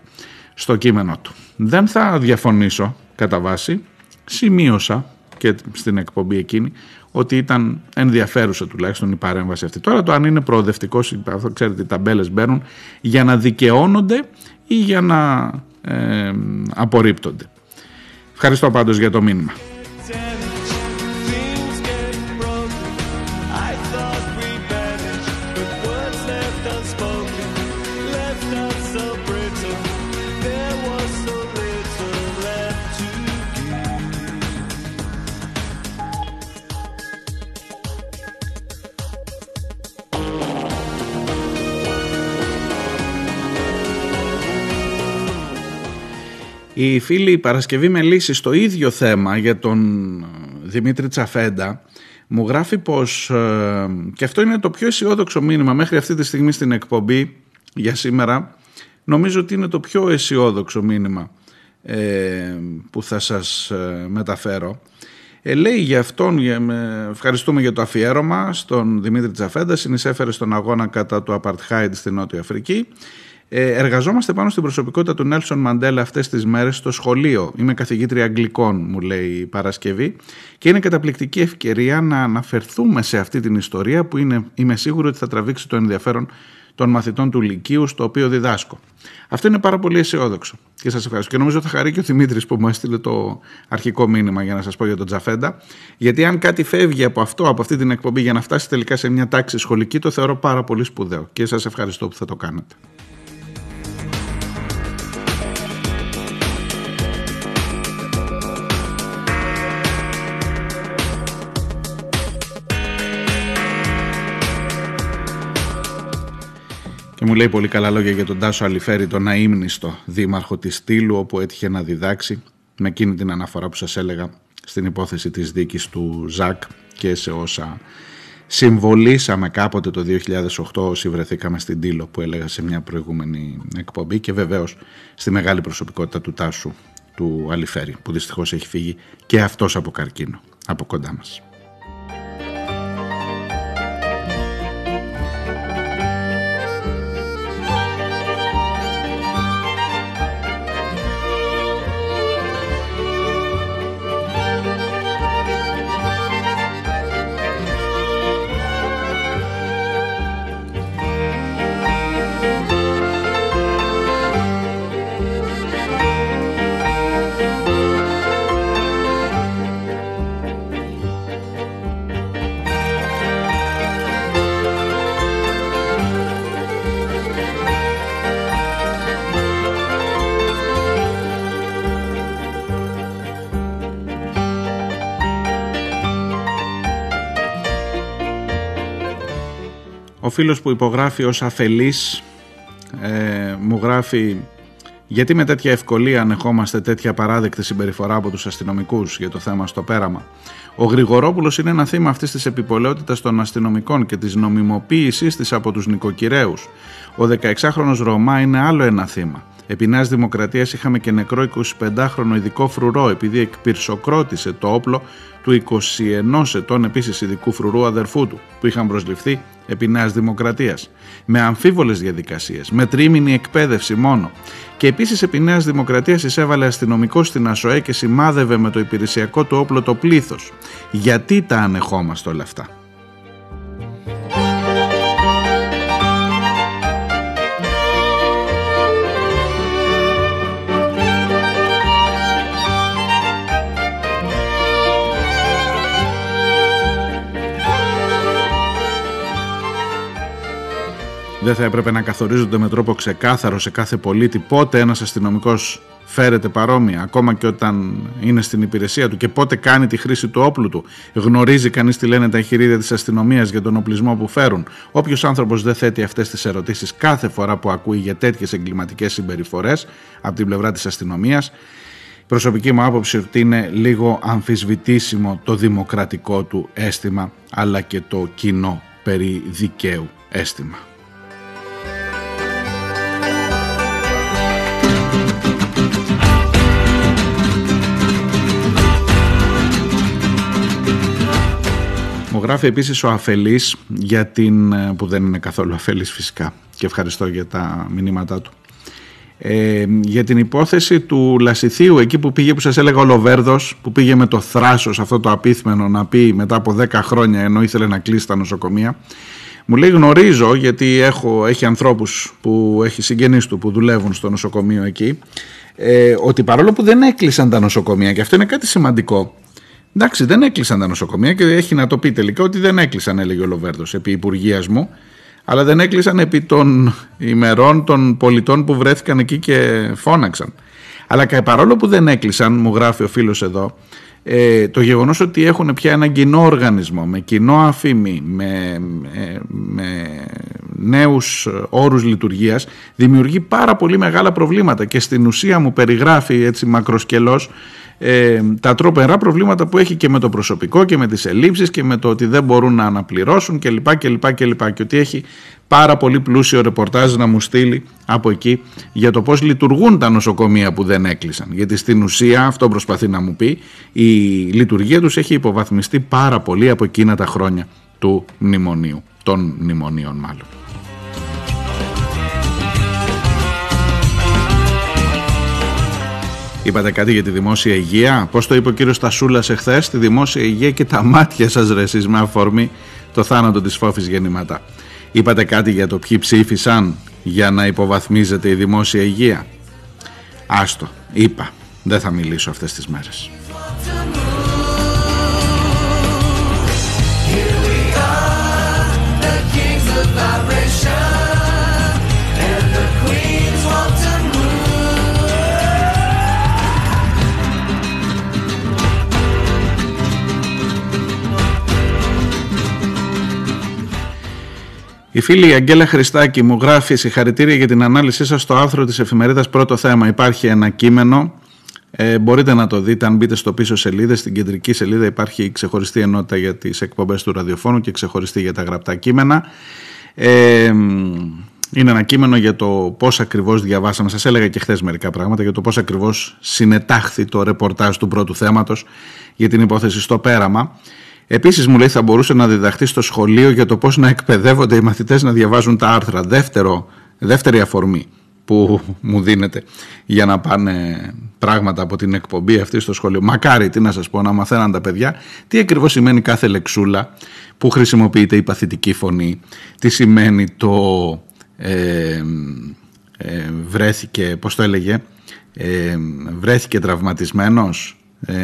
στο κείμενό του. Δεν θα διαφωνήσω κατά βάση, σημείωσα και στην εκπομπή εκείνη ότι ήταν ενδιαφέρουσα τουλάχιστον η παρέμβαση αυτή. Τώρα το αν είναι προοδευτικός, ξέρετε, οι ταμπέλες μπαίνουν για να δικαιώνονται ή για να ε, απορρίπτονται. Ευχαριστώ πάντως για το μήνυμα. Οι φίλοι Παρασκευή με λύση στο ίδιο θέμα για τον Δημήτρη Τσαφέντα μου γράφει πως, ε, και αυτό είναι το πιο αισιόδοξο μήνυμα μέχρι αυτή τη στιγμή στην εκπομπή για σήμερα, νομίζω ότι είναι το πιο αισιόδοξο μήνυμα ε, που θα σας ε, μεταφέρω. Ε, λέει για αυτόν, ευχαριστούμε για το αφιέρωμα στον Δημήτρη Τσαφέντα, συνεισέφερε στον αγώνα κατά του Απαρτχάιντ στη Νότια Αφρική. Ε, εργαζόμαστε πάνω στην προσωπικότητα του Νέλσον Μαντέλα αυτές τις μέρες στο σχολείο. Είμαι καθηγήτρια Αγγλικών, μου λέει η Παρασκευή, και είναι καταπληκτική ευκαιρία να αναφερθούμε σε αυτή την ιστορία που είναι, είμαι σίγουρο ότι θα τραβήξει το ενδιαφέρον των μαθητών του Λυκείου στο οποίο διδάσκω. Αυτό είναι πάρα πολύ αισιόδοξο και σας ευχαριστώ. Και νομίζω ότι θα χαρεί και ο Δημήτρης που μου έστειλε το αρχικό μήνυμα για να σας πω για τον Τσαφέντα. Γιατί αν κάτι φεύγει από αυτό, από αυτή την εκπομπή, για να φτάσει τελικά σε μια τάξη σχολική, το θεωρώ πάρα πολύ σπουδαίο και σας ευχαριστώ που θα το κάνετε. Και μου λέει πολύ καλά λόγια για τον Τάσο Αλιφέρη, τον αείμνηστο δήμαρχο της Τήλου, όπου έτυχε να διδάξει, με εκείνη την αναφορά που σας έλεγα στην υπόθεση της δίκης του Ζακ και σε όσα συμβολήσαμε κάποτε το δύο χιλιάδες οκτώ όσοι βρεθήκαμε στην Τήλο, που έλεγα σε μια προηγούμενη εκπομπή, και βεβαίως στη μεγάλη προσωπικότητα του Τάσου του Αλιφέρη, που δυστυχώς έχει φύγει και αυτός από καρκίνο από κοντά μας. Ο φίλος που υπογράφει ως αφελής ε, μου γράφει: γιατί με τέτοια ευκολία ανεχόμαστε τέτοια παράδεκτη συμπεριφορά από τους αστυνομικούς για το θέμα στο Πέραμα. Ο Γρηγορόπουλος είναι ένα θύμα αυτής της επιπολαιότητας των αστυνομικών και της νομιμοποίησής της από τους νοικοκυρέους. Ο δεκαεξάχρονος Ρωμά είναι άλλο ένα θύμα. Επί Νέας Δημοκρατίας είχαμε και νεκρό εικοσιπεντάχρονο ειδικό φρουρό επειδή εκπυρσοκρότησε το όπλο του είκοσι ενός ετών επίσης ειδικού φρουρού αδερφού του, που είχαν προσληφθεί επί Νέας Δημοκρατίας, με αμφίβολες διαδικασίες, με τρίμηνη εκπαίδευση μόνο. Και επίσης επί Νέας Δημοκρατίας εισέβαλε αστυνομικό στην ΑΣΟΕ και σημάδευε με το υπηρεσιακό του όπλο το πλήθος. Γιατί τα ανεχόμαστε όλα αυτά? Δεν θα έπρεπε να καθορίζονται με τρόπο ξεκάθαρο σε κάθε πολίτη πότε ένας αστυνομικός φέρεται παρόμοια, ακόμα και όταν είναι στην υπηρεσία του, και πότε κάνει τη χρήση του όπλου του? Γνωρίζει κανείς τι λένε τα εγχειρίδια της αστυνομίας για τον οπλισμό που φέρουν? Όποιος άνθρωπος δεν θέτει αυτές τις ερωτήσεις κάθε φορά που ακούει για τέτοιες εγκληματικές συμπεριφορές από την πλευρά της αστυνομίας, προσωπική μου άποψη ότι είναι λίγο αμφισβητήσιμο το δημοκρατικό του αίσθημα, αλλά και το κοινό περί δικαίου αίσθημα. Γράφει επίσης ο αφελής για την, που δεν είναι καθόλου αφελής φυσικά, και ευχαριστώ για τα μηνύματά του, ε, για την υπόθεση του Λασιθίου, εκεί που πήγε, που σας έλεγα ο Λοβέρδος, που πήγε με το θράσος αυτό το απίθμενο να πει μετά από δέκα χρόνια, ενώ ήθελε να κλείσει τα νοσοκομεία. Μου λέει: γνωρίζω, γιατί έχω, έχει ανθρώπους που έχει συγγενείς του που δουλεύουν στο νοσοκομείο εκεί, ε, ότι παρόλο που δεν έκλεισαν τα νοσοκομεία, και αυτό είναι κάτι σημαντικό. Εντάξει, δεν έκλεισαν τα νοσοκομεία, και έχει να το πει τελικά ότι δεν έκλεισαν, έλεγε ο Λοβέρδος, επί υπουργείας μου, αλλά δεν έκλεισαν επί των ημερών των πολιτών που βρέθηκαν εκεί και φώναξαν. Αλλά και παρόλο που δεν έκλεισαν, μου γράφει ο φίλος εδώ, ε, το γεγονός ότι έχουν πια έναν κοινό οργανισμό, με κοινό αφήμι, με, με, με νέους όρους λειτουργίας, δημιουργεί πάρα πολύ μεγάλα προβλήματα, και στην ουσία μου περιγράφει έτσι μακροσκελώς ε, τα τροπερά προβλήματα που έχει και με το προσωπικό και με τις ελλείψεις και με το ότι δεν μπορούν να αναπληρώσουν κλπ. κλπ, κλπ. Και ότι έχει πάρα πολύ πλούσιο ρεπορτάζ να μου στείλει από εκεί για το πώς λειτουργούν τα νοσοκομεία που δεν έκλεισαν. Γιατί στην ουσία, αυτό προσπαθεί να μου πει, η λειτουργία τους έχει υποβαθμιστεί πάρα πολύ από εκείνα τα χρόνια του μνημονίου, των μνημονίων μάλλον. Είπατε κάτι για τη δημόσια υγεία. Πώς το είπε ο κύριος Τασούλας εχθές, τη δημόσια υγεία και τα μάτια σας, ρε εσείς, με αφορμή το θάνατο της Φώφης Γεννηματά. Είπατε κάτι για το ποιοι ψήφισαν για να υποβαθμίζεται η δημόσια υγεία. Άστο, είπα, δεν θα μιλήσω αυτές τις μέρες. Η φίλη Αγγέλα Χριστάκη μου γράφει συγχαρητήρια για την ανάλυση σας στο άρθρο της εφημερίδας Πρώτο Θέμα. Υπάρχει ένα κείμενο, ε, μπορείτε να το δείτε αν μπείτε στο πίσω σελίδες. Στην κεντρική σελίδα υπάρχει ξεχωριστή ενότητα για τις εκπομπές του ραδιοφώνου και ξεχωριστή για τα γραπτά κείμενα. Ε, είναι ένα κείμενο για το πώς ακριβώς διαβάσαμε. Σας έλεγα και χθες μερικά πράγματα για το πώς ακριβώς συνετάχθη το ρεπορτάζ του Πρώτου Θέματος για την υπόθεση στο Πέραμα. Επίσης μου λέει θα μπορούσε να διδαχθεί στο σχολείο για το πώς να εκπαιδεύονται οι μαθητές να διαβάζουν τα άρθρα. Δεύτερο, δεύτερη αφορμή που μου δίνεται για να πάνε πράγματα από την εκπομπή αυτή στο σχολείο. Μακάρι, τι να σας πω, να μαθαίναν τα παιδιά τι ακριβώς σημαίνει κάθε λεξούλα, που χρησιμοποιείται η παθητική φωνή, τι σημαίνει το ε, ε, βρέθηκε, πώς το έλεγε, ε, βρέθηκε τραυματισμένος. Ε,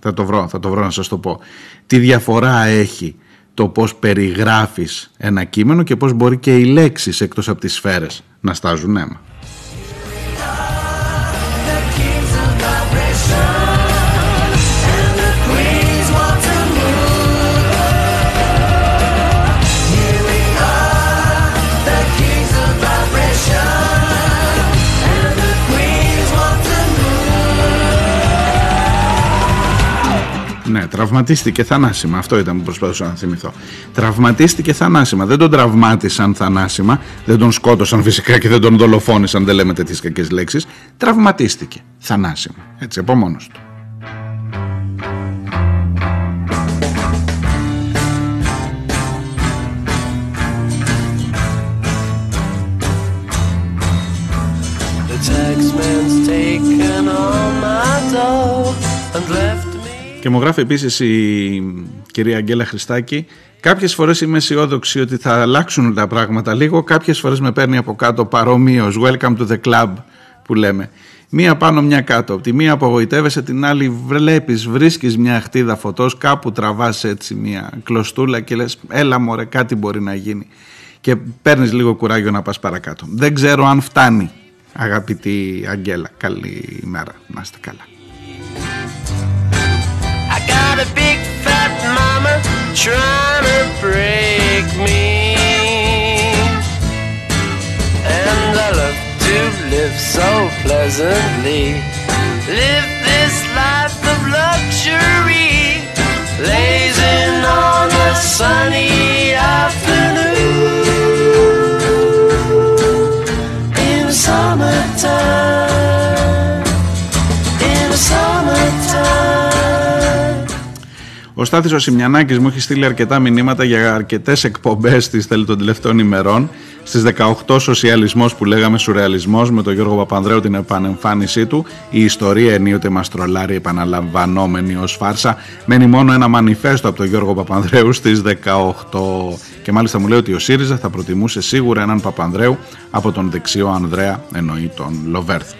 θα το βρω, θα το βρω να σας το πω. Τι διαφορά έχει το πώς περιγράφεις ένα κείμενο και πώς μπορεί και οι λέξεις εκτός από τις σφαίρες να στάζουν αίμα. Ναι, τραυματίστηκε θανάσιμα. Αυτό ήταν που προσπαθούσα να θυμηθώ. Τραυματίστηκε θανάσιμα. Δεν τον τραυμάτισαν θανάσιμα. Δεν τον σκότωσαν φυσικά και δεν τον δολοφόνησαν. Δεν λέμε τέτοιες κακές λέξεις. Τραυματίστηκε θανάσιμα. Έτσι, από μόνος του. Και μου γράφει επίσης η κυρία Αγγέλα Χριστάκη, κάποιες φορές είμαι αισιόδοξη ότι θα αλλάξουν τα πράγματα λίγο, κάποιες φορές με παίρνει από κάτω παρομοίως, welcome to the club που λέμε. Μία πάνω μια κάτω, από τη μία απογοητεύεσαι, την άλλη βλέπεις, βρίσκεις μια χτίδα φωτός, κάπου τραβάς έτσι μια κλωστούλα και λες έλα μωρέ, κάτι μπορεί να γίνει. Και παίρνεις λίγο κουράγιο να πας παρακάτω. Δεν ξέρω αν φτάνει, αγαπητή Αγγέλα. Καλή ημέρα, να είστε καλά. The big fat mama trying to break me, and I love to live so pleasantly, live this life of luxury, blazing on a sunny afternoon, in the summertime, in the summertime. Ο Στάθης ο Σιμιανάκης μου έχει στείλει αρκετά μηνύματα για αρκετές εκπομπές της των τελευταίων ημερών. Στις δεκαοκτώ σοσιαλισμός που λέγαμε, σουρεαλισμός με τον Γιώργο Παπανδρέου, την επανεμφάνισή του. Η ιστορία ενίοτε μας τρολάρει επαναλαμβανόμενη ως φάρσα. Μένει μόνο ένα μανιφέστο από τον Γιώργο Παπανδρέου στις δεκαοκτώ. Και μάλιστα μου λέει ότι ο ΣΥΡΙΖΑ θα προτιμούσε σίγουρα έναν Παπανδρέου από τον δεξιό Ανδρέα, εννοεί τον Λοβέρδο.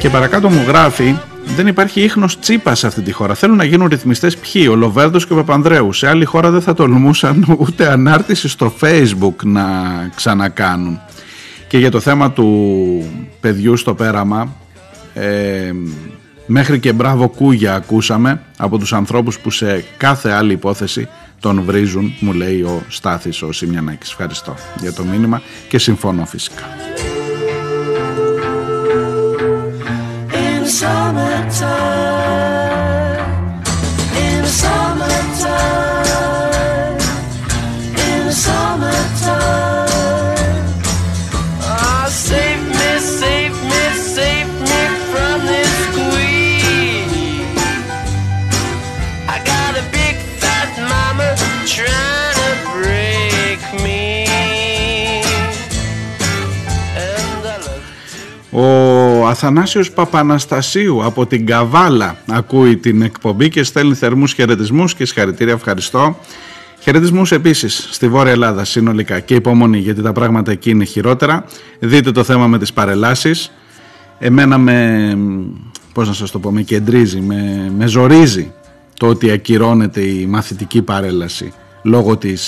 Και παρακάτω μου γράφει, δεν υπάρχει ίχνος Τσίπας σε αυτή τη χώρα. Θέλουν να γίνουν ρυθμιστές ποιοι, ο Λοβέρδος και ο Παπανδρέου. Σε άλλη χώρα δεν θα τολμούσαν ούτε ανάρτηση στο Facebook να ξανακάνουν. Και για το θέμα του παιδιού στο Πέραμα, ε, Μέχρι και μπράβο Κούγια ακούσαμε από τους ανθρώπους που σε κάθε άλλη υπόθεση τον βρίζουν, μου λέει ο Στάθης ο Σιμιανάκης. Ευχαριστώ για το μήνυμα και συμφωνώ φυσικά. Ο Αθανάσιος Παπαναστασίου από την Καβάλα ακούει την εκπομπή και στέλνει θερμούς χαιρετισμούς και συγχαρητήρια. Ευχαριστώ. Χαιρετισμούς επίσης στη Βόρεια Ελλάδα συνολικά και υπομονή, γιατί τα πράγματα εκεί είναι χειρότερα. Δείτε το θέμα με τις παρελάσεις. Εμένα με, πώς να σας το πω, με κεντρίζει, με, με ζορίζει το ότι ακυρώνεται η μαθητική παρέλαση λόγω της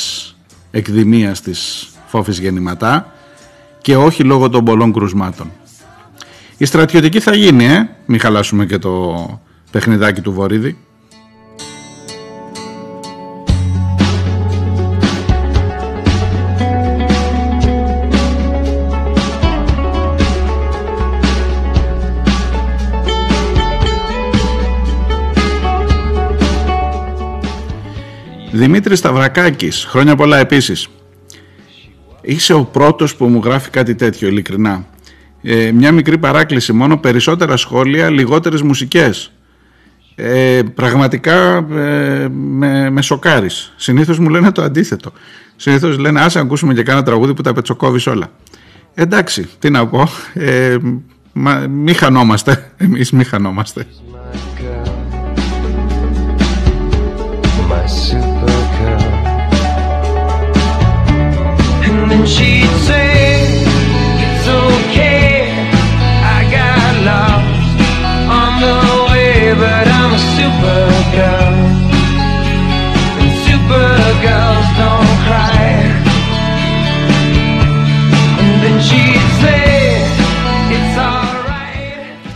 εκδημίας της Φώφης Γεννηματά και όχι λόγω των πολλών κρουσμάτων. Η στρατιωτική θα γίνει, ε? Μην χαλάσουμε και το παιχνιδάκι του Βορύδη. Δημήτρης Σταυρακάκης, χρόνια πολλά επίσης. Είσαι ο πρώτος που μου γράφει κάτι τέτοιο, ειλικρινά. Ε, μια μικρή παράκληση μόνο, περισσότερα σχόλια, λιγότερες μουσικές. Ε, πραγματικά ε, με, με σοκάρεις. Συνήθως μου λένε το αντίθετο. Συνήθως λένε ας ακούσουμε και κάνα τραγούδι που τα πετσοκόβεις όλα. Εντάξει, τι να πω, ε, μα, μη χανόμαστε, εμείς μη χανόμαστε.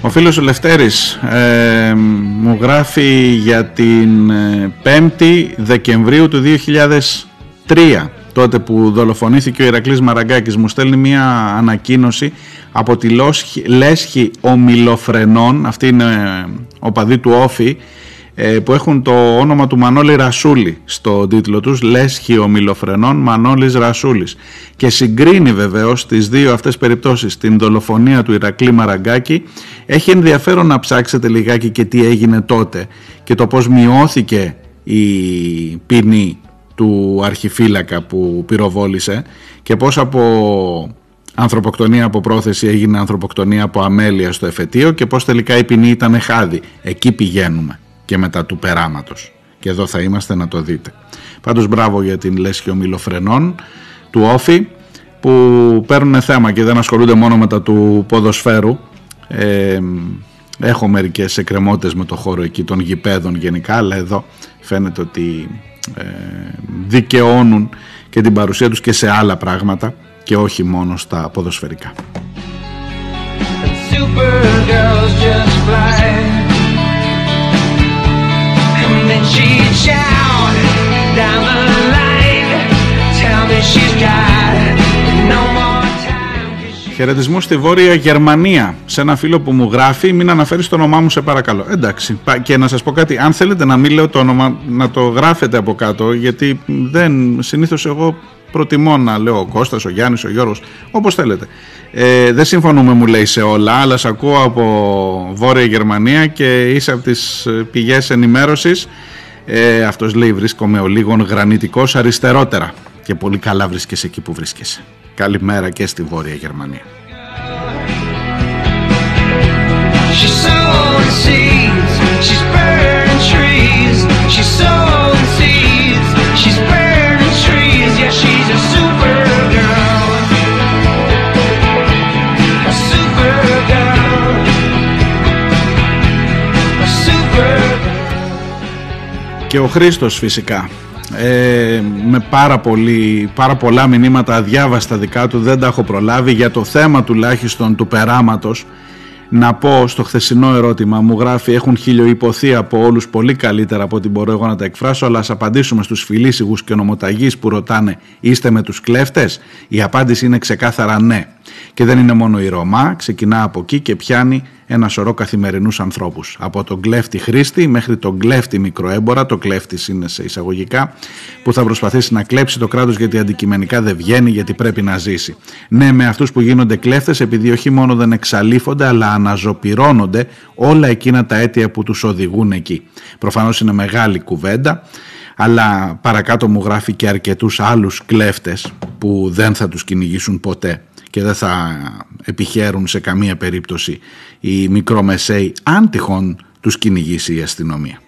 Ο φίλος ο Λευτέρης ε, μου γράφει για την πέμπτη Δεκεμβρίου του δύο χιλιάδες τρία, τότε που δολοφονήθηκε ο Ηρακλής Μαραγκάκης. Μου στέλνει μια ανακοίνωση από τη λέσχη ομιλοφρενών, αυτή είναι οπαδοί του Όφη, που έχουν το όνομα του Μανώλη Ρασούλη στο τίτλο τους, λέσχη ομιλοφρενών Μανώλης Ρασούλης, και συγκρίνει βεβαίως τις δύο αυτές περιπτώσεις, την δολοφονία του Ηρακλή Μαραγκάκη. Έχει ενδιαφέρον να ψάξετε λιγάκι και τι έγινε τότε και το πώς μειώθηκε η ποινή του αρχιφύλακα που πυροβόλησε και πώς από ανθρωποκτονία από πρόθεση έγινε ανθρωποκτονία από αμέλεια στο εφετείο και πώς τελικά η ποινή ήταν χάδι. Εκεί πηγαίνουμε, και μετά του περάματος, και εδώ θα είμαστε να το δείτε. Πάντως μπράβο για την λέσχη ομιλοφρενών του Όφη που παίρνουν θέμα και δεν ασχολούνται μόνο με τα του ποδοσφαίρου. ε, έχω μερικές εκκρεμότητες με το χώρο εκεί των γηπέδων γενικά, αλλά εδώ φαίνεται ότι ε, δικαιώνουν και την παρουσία τους και σε άλλα πράγματα και όχι μόνο στα ποδοσφαιρικά. Χαιρετισμού στη Βόρεια Γερμανία, σε ένα φίλο που μου γράφει, μην αναφέρεις το όνομά μου σε παρακαλώ. Εντάξει, και να σας πω κάτι, αν θέλετε να μην λέω το όνομα, να το γράφετε από κάτω, γιατί δεν, συνήθως εγώ προτιμώ να λέω ο Κώστας, ο Γιάννης, ο Γιώργος, όπως θέλετε. Ε, δεν συμφωνούμε, μου λέει, σε όλα, αλλά σε ακούω από Βόρεια Γερμανία και είσαι από τις πηγές ενημέρωσης. Ε, αυτός λέει, βρίσκομαι ο λίγων γρανιτικός αριστερότερα, και πολύ καλά βρίσκεσαι εκεί που βρίσκεσαι. Καλημέρα και στη Βόρεια Γερμανία. Και ο Χρήστος φυσικά ε, με πάρα, πολύ, πάρα πολλά μηνύματα αδιάβαστα δικά του, δεν τα έχω προλάβει, για το θέμα τουλάχιστον του περάματος. Να πω στο χθεσινό ερώτημα, μου γράφει, έχουν χιλιοϋποθεί από όλους πολύ καλύτερα από ό,τι μπορώ εγώ να τα εκφράσω, αλλά ας απαντήσουμε στους φιλήσιγους και νομοταγείς που ρωτάνε είστε με τους κλέφτες. Η απάντηση είναι ξεκάθαρα ναι. Και δεν είναι μόνο η Ρωμά, ξεκινά από εκεί και πιάνει ένα σωρό καθημερινούς ανθρώπους. Από τον κλέφτη χρήστη μέχρι τον κλέφτη μικροέμπορα, το κλέφτης είναι σε εισαγωγικά, που θα προσπαθήσει να κλέψει το κράτος γιατί αντικειμενικά δεν βγαίνει, γιατί πρέπει να ζήσει. Ναι, με αυτούς που γίνονται κλέφτες, επειδή όχι μόνο δεν εξαλείφονται, αλλά αναζωπυρώνονται όλα εκείνα τα αίτια που τους οδηγούν εκεί. Προφανώς είναι μεγάλη κουβέντα, αλλά παρακάτω μου γράφει και αρκετούς άλλους κλέφτες που δεν θα τους κυνηγήσουν ποτέ και δεν θα επιχαίρουν σε καμία περίπτωση οι μικρομεσαίοι, αν τυχόν τους κυνηγήσει η αστυνομία.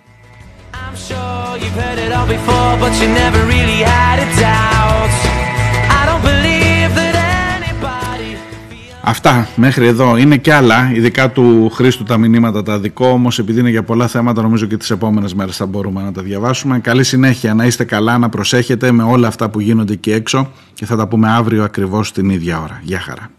Αυτά μέχρι εδώ, είναι και άλλα, ειδικά του Χρήστου τα μηνύματα τα δικό, όμως επειδή είναι για πολλά θέματα νομίζω και τις επόμενες μέρες θα μπορούμε να τα διαβάσουμε. Καλή συνέχεια, να είστε καλά, να προσέχετε με όλα αυτά που γίνονται εκεί έξω και θα τα πούμε αύριο ακριβώς την ίδια ώρα. Γεια χαρά.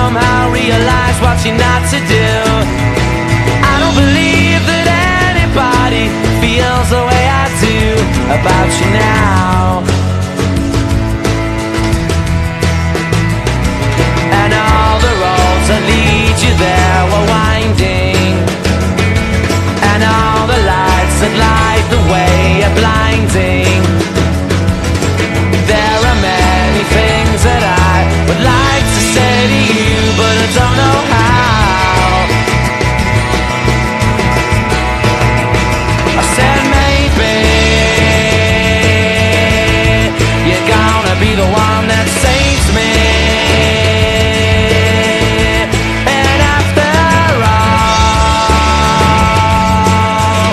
Somehow realize what you're not to do. I don't believe that anybody feels the way I do about you now. And all the roads that lead you there were winding, and all the lights that light the way are blinding. There are many things that I would like to say to you, but I don't know how. I said maybe you're gonna be the one that saves me. And after all,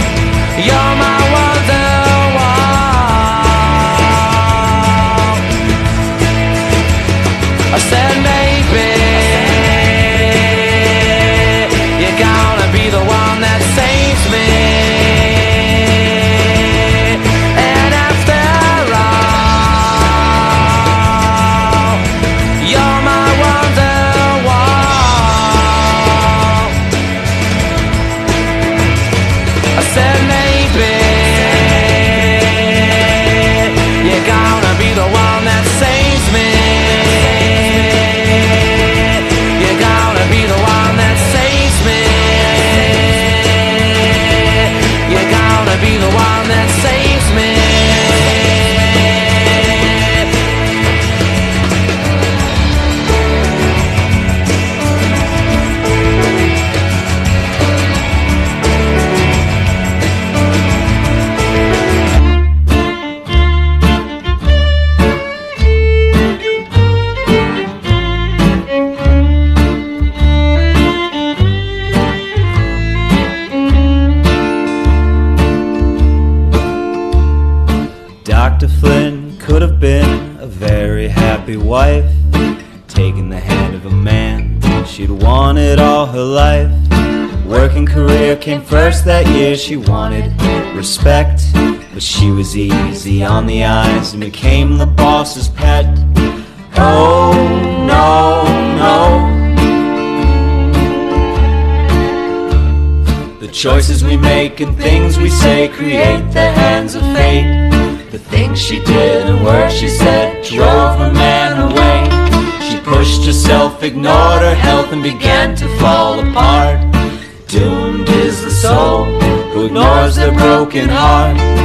you're my wonderwall. I said maybe she wanted respect, but she was easy on the eyes and became the boss's pet. Oh, no, no. The choices we make and things we say create the hands of fate. The things she did and words she said drove her man away. She pushed herself, ignored her health, and began to fall apart. Doomed is the soul who ignores their broken heart.